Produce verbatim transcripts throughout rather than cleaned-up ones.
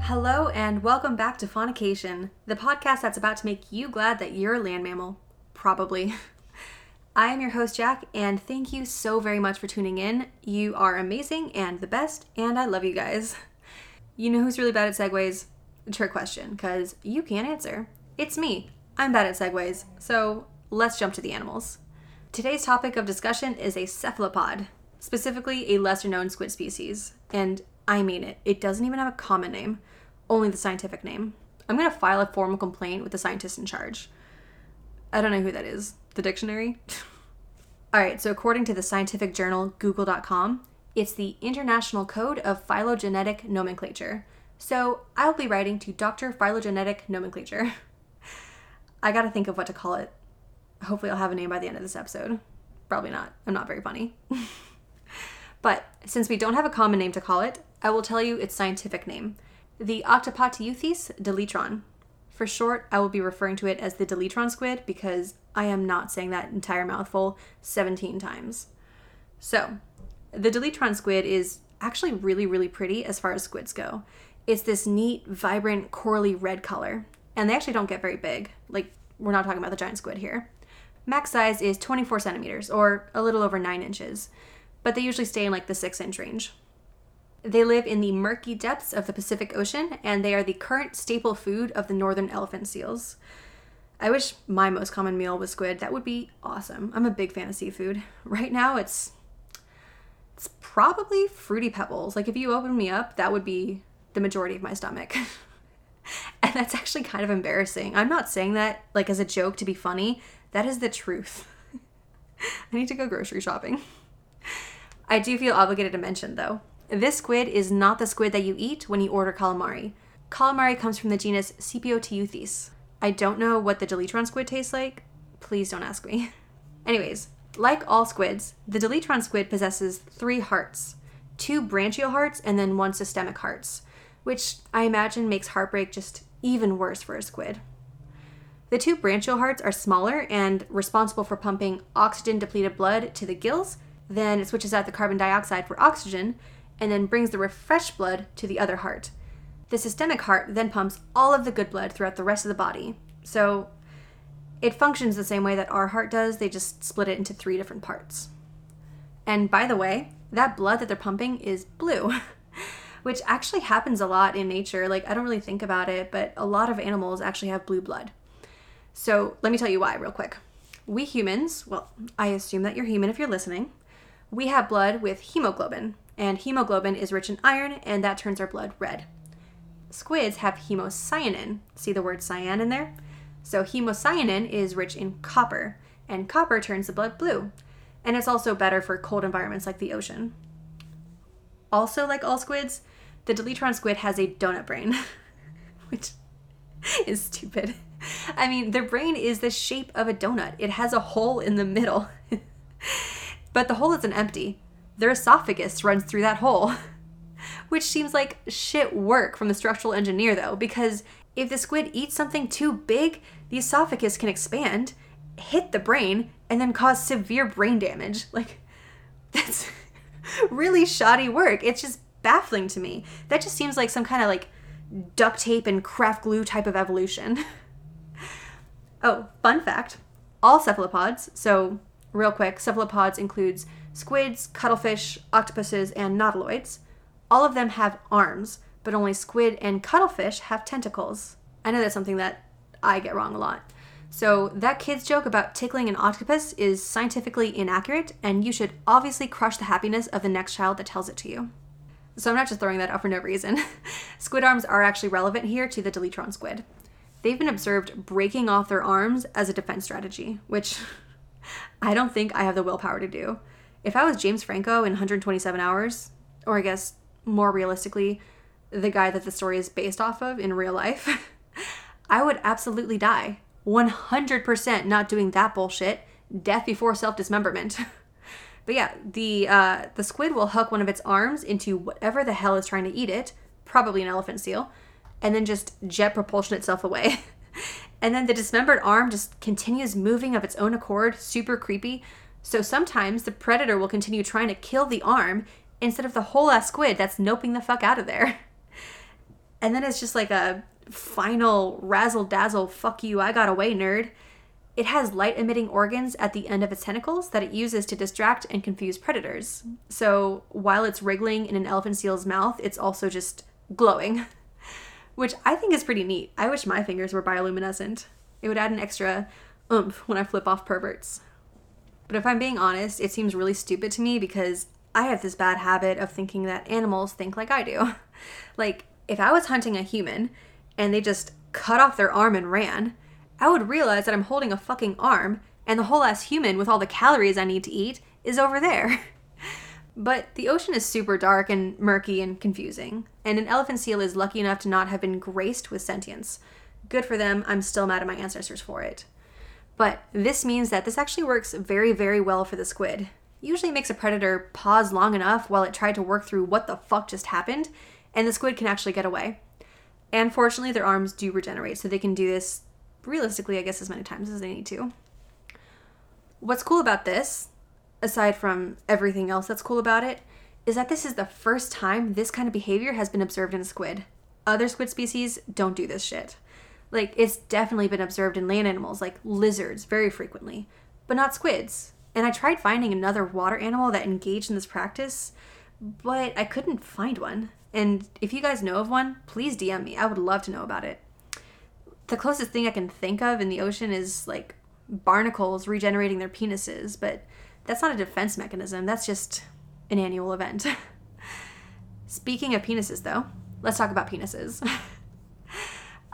Hello and welcome back to Fonication, the podcast that's about to make you glad that you're a land mammal. Probably. I am your host, Jack, and thank you so very much for tuning in. You are amazing and the best, and I love you guys. You know who's really bad at segues? Trick question, because you can't answer. It's me. I'm bad at segues, so let's jump to the animals. Today's topic of discussion is a cephalopod, specifically a lesser-known squid species. And I mean it. It doesn't even have a common name, only the scientific name. I'm going to file a formal complaint with the scientist in charge. I don't know who that is. The dictionary? All right, so according to the scientific journal google dot com, it's the International Code of Phylogenetic Nomenclature. So I'll be writing to Doctor Phylogenetic Nomenclature. I gotta think of what to call it. Hopefully I'll have a name by the end of this episode. Probably not. I'm not very funny. But since we don't have a common name to call it, I will tell you its scientific name, the Octopoteuthis deletron. For short, I will be referring to it as the deletron squid because I am not saying that entire mouthful seventeen times. So, the deletron squid is actually really, really pretty as far as squids go. It's this neat, vibrant, corally red color, and they actually don't get very big. Like, we're not talking about the giant squid here. Max size is twenty-four centimeters, or a little over nine inches, but they usually stay in like the six inch range. They live in the murky depths of the Pacific Ocean, and they are the current staple food of the northern elephant seals. I wish my most common meal was squid. That would be awesome. I'm a big fan of seafood. Right now, it's it's probably Fruity Pebbles. Like, if you open me up, that would be the majority of my stomach. And that's actually kind of embarrassing. I'm not saying that, like, as a joke to be funny. That is the truth. I need to go grocery shopping. I do feel obligated to mention, though, this squid is not the squid that you eat when you order calamari. Calamari comes from the genus Sepioteuthis. I don't know what the deletron squid tastes like. Please don't ask me. Anyways, like all squids, the deletron squid possesses three hearts, two branchial hearts and then one systemic heart, which I imagine makes heartbreak just even worse for a squid. The two branchial hearts are smaller and responsible for pumping oxygen-depleted blood to the gills. Then it switches out the carbon dioxide for oxygen and then brings the refreshed blood to the other heart. The systemic heart then pumps all of the good blood throughout the rest of the body. So it functions the same way that our heart does, they just split it into three different parts. And by the way, that blood that they're pumping is blue, which actually happens a lot in nature. Like, I don't really think about it, but a lot of animals actually have blue blood. So let me tell you why real quick. We humans, well, I assume that you're human if you're listening, we have blood with hemoglobin, and hemoglobin is rich in iron, and that turns our blood red. Squids have hemocyanin. See the word cyan in there? So hemocyanin is rich in copper, and copper turns the blood blue, and it's also better for cold environments like the ocean. Also, like all squids, the deletron squid has a donut brain, which is stupid. I mean, their brain is the shape of a donut. It has a hole in the middle. But the hole isn't empty. Their esophagus runs through that hole, which seems like shit work from the structural engineer, though, because if the squid eats something too big, the esophagus can expand, hit the brain, and then cause severe brain damage. Like, that's really shoddy work. It's just baffling to me. That just seems like some kind of like duct tape and craft glue type of evolution. Oh, fun fact, all cephalopods, so real quick, cephalopods includes squids, cuttlefish, octopuses, and nautiloids. All of them have arms, but only squid and cuttlefish have tentacles. I know that's something that I get wrong a lot. So that kid's joke about tickling an octopus is scientifically inaccurate, and you should obviously crush the happiness of the next child that tells it to you. So I'm not just throwing that out for no reason. Squid arms are actually relevant here to the deletron squid. They've been observed breaking off their arms as a defense strategy, which I don't think I have the willpower to do. If I was James Franco in one hundred twenty-seven hours, or I guess more realistically, the guy that the story is based off of in real life, I would absolutely die. one hundred percent not doing that bullshit. Death before self-dismemberment. But yeah, the uh, the squid will hook one of its arms into whatever the hell is trying to eat it, probably an elephant seal, and then just jet propulsion itself away. And then the dismembered arm just continues moving of its own accord, super creepy, So sometimes the predator will continue trying to kill the arm instead of the whole ass squid that's noping the fuck out of there. And then it's just like a final razzle-dazzle, fuck you, I got away, nerd. It has light-emitting organs at the end of its tentacles that it uses to distract and confuse predators. So while it's wriggling in an elephant seal's mouth, it's also just glowing, which I think is pretty neat. I wish my fingers were bioluminescent. It would add an extra oomph when I flip off perverts. But if I'm being honest, it seems really stupid to me because I have this bad habit of thinking that animals think like I do. Like, if I was hunting a human and they just cut off their arm and ran, I would realize that I'm holding a fucking arm and the whole ass human with all the calories I need to eat is over there. But the ocean is super dark and murky and confusing, and an elephant seal is lucky enough to not have been graced with sentience. Good for them, I'm still mad at my ancestors for it. But this means that this actually works very, very well for the squid. Usually makes a predator pause long enough while it tried to work through what the fuck just happened, and the squid can actually get away. And fortunately, their arms do regenerate, so they can do this realistically, I guess, as many times as they need to. What's cool about this, aside from everything else that's cool about it, is that this is the first time this kind of behavior has been observed in a squid. Other squid species don't do this shit. Like, it's definitely been observed in land animals, like lizards, very frequently, but not squids. And I tried finding another water animal that engaged in this practice, but I couldn't find one. And if you guys know of one, please D M me. I would love to know about it. The closest thing I can think of in the ocean is like barnacles regenerating their penises, but that's not a defense mechanism. That's just an annual event. Speaking of penises, though, let's talk about penises.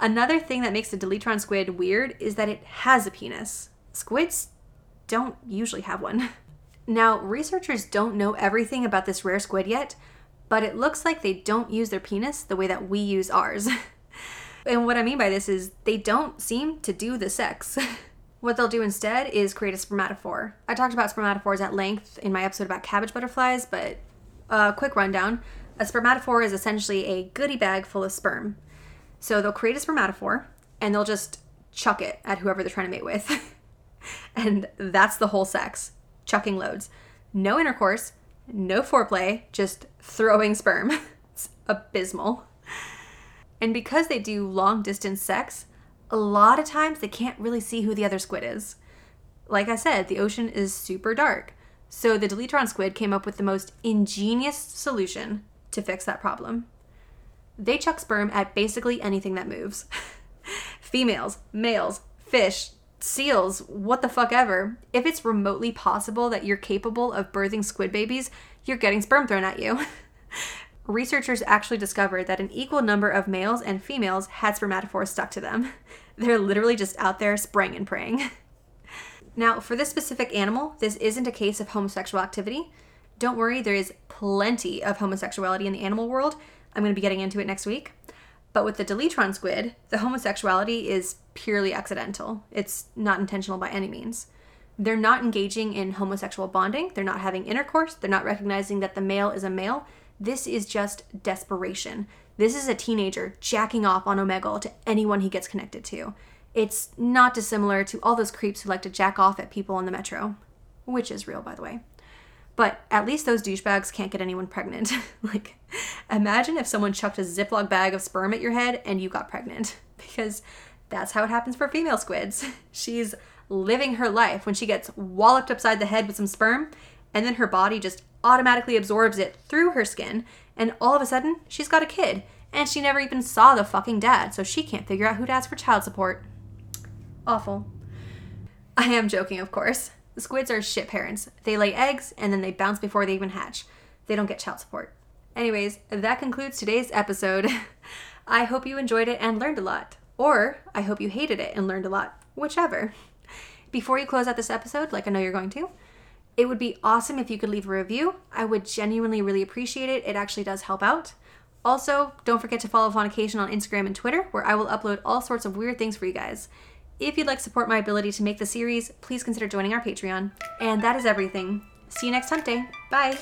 Another thing that makes the Deletron squid weird is that it has a penis. Squids don't usually have one. Now, researchers don't know everything about this rare squid yet, but it looks like they don't use their penis the way that we use ours. And what I mean by this is they don't seem to do the sex. What they'll do instead is create a spermatophore. I talked about spermatophores at length in my episode about cabbage butterflies, but a quick rundown. A spermatophore is essentially a goodie bag full of sperm. So they'll create a spermatophore and they'll just chuck it at whoever they're trying to mate with. And that's the whole sex. Chucking loads. No intercourse, no foreplay, just throwing sperm. It's abysmal. And because they do long distance sex, a lot of times they can't really see who the other squid is. Like I said, the ocean is super dark. So the Deletron squid came up with the most ingenious solution to fix that problem. They chuck sperm at basically anything that moves. Females, males, fish, seals, what the fuck ever. If it's remotely possible that you're capable of birthing squid babies, you're getting sperm thrown at you. Researchers actually discovered that an equal number of males and females had spermatophores stuck to them. They're literally just out there spraying and praying. Now, for this specific animal, this isn't a case of homosexual activity. Don't worry, there is plenty of homosexuality in the animal world. I'm going to be getting into it next week. But with the Deletron squid, the homosexuality is purely accidental. It's not intentional by any means. They're not engaging in homosexual bonding. They're not having intercourse. They're not recognizing that the male is a male. This is just desperation. This is a teenager jacking off on Omegle to anyone he gets connected to. It's not dissimilar to all those creeps who like to jack off at people on the metro, which is real, by the way. But at least those douchebags can't get anyone pregnant. Like, imagine if someone chucked a Ziploc bag of sperm at your head and you got pregnant. Because that's how it happens for female squids. She's living her life when she gets walloped upside the head with some sperm, and then her body just automatically absorbs it through her skin, and all of a sudden, she's got a kid. And she never even saw the fucking dad, so she can't figure out who to ask for child support. Awful. I am joking, of course. The squids are shit parents. They lay eggs, and then they bounce before they even hatch. They don't get child support. Anyways, that concludes today's episode. I hope you enjoyed it and learned a lot. Or, I hope you hated it and learned a lot. Whichever. Before you close out this episode, like I know you're going to, it would be awesome if you could leave a review. I would genuinely really appreciate it. It actually does help out. Also, don't forget to follow Fonication on Instagram and Twitter, where I will upload all sorts of weird things for you guys. If you'd like to support my ability to make the series, please consider joining our Patreon. And that is everything. See you next hump day. Bye.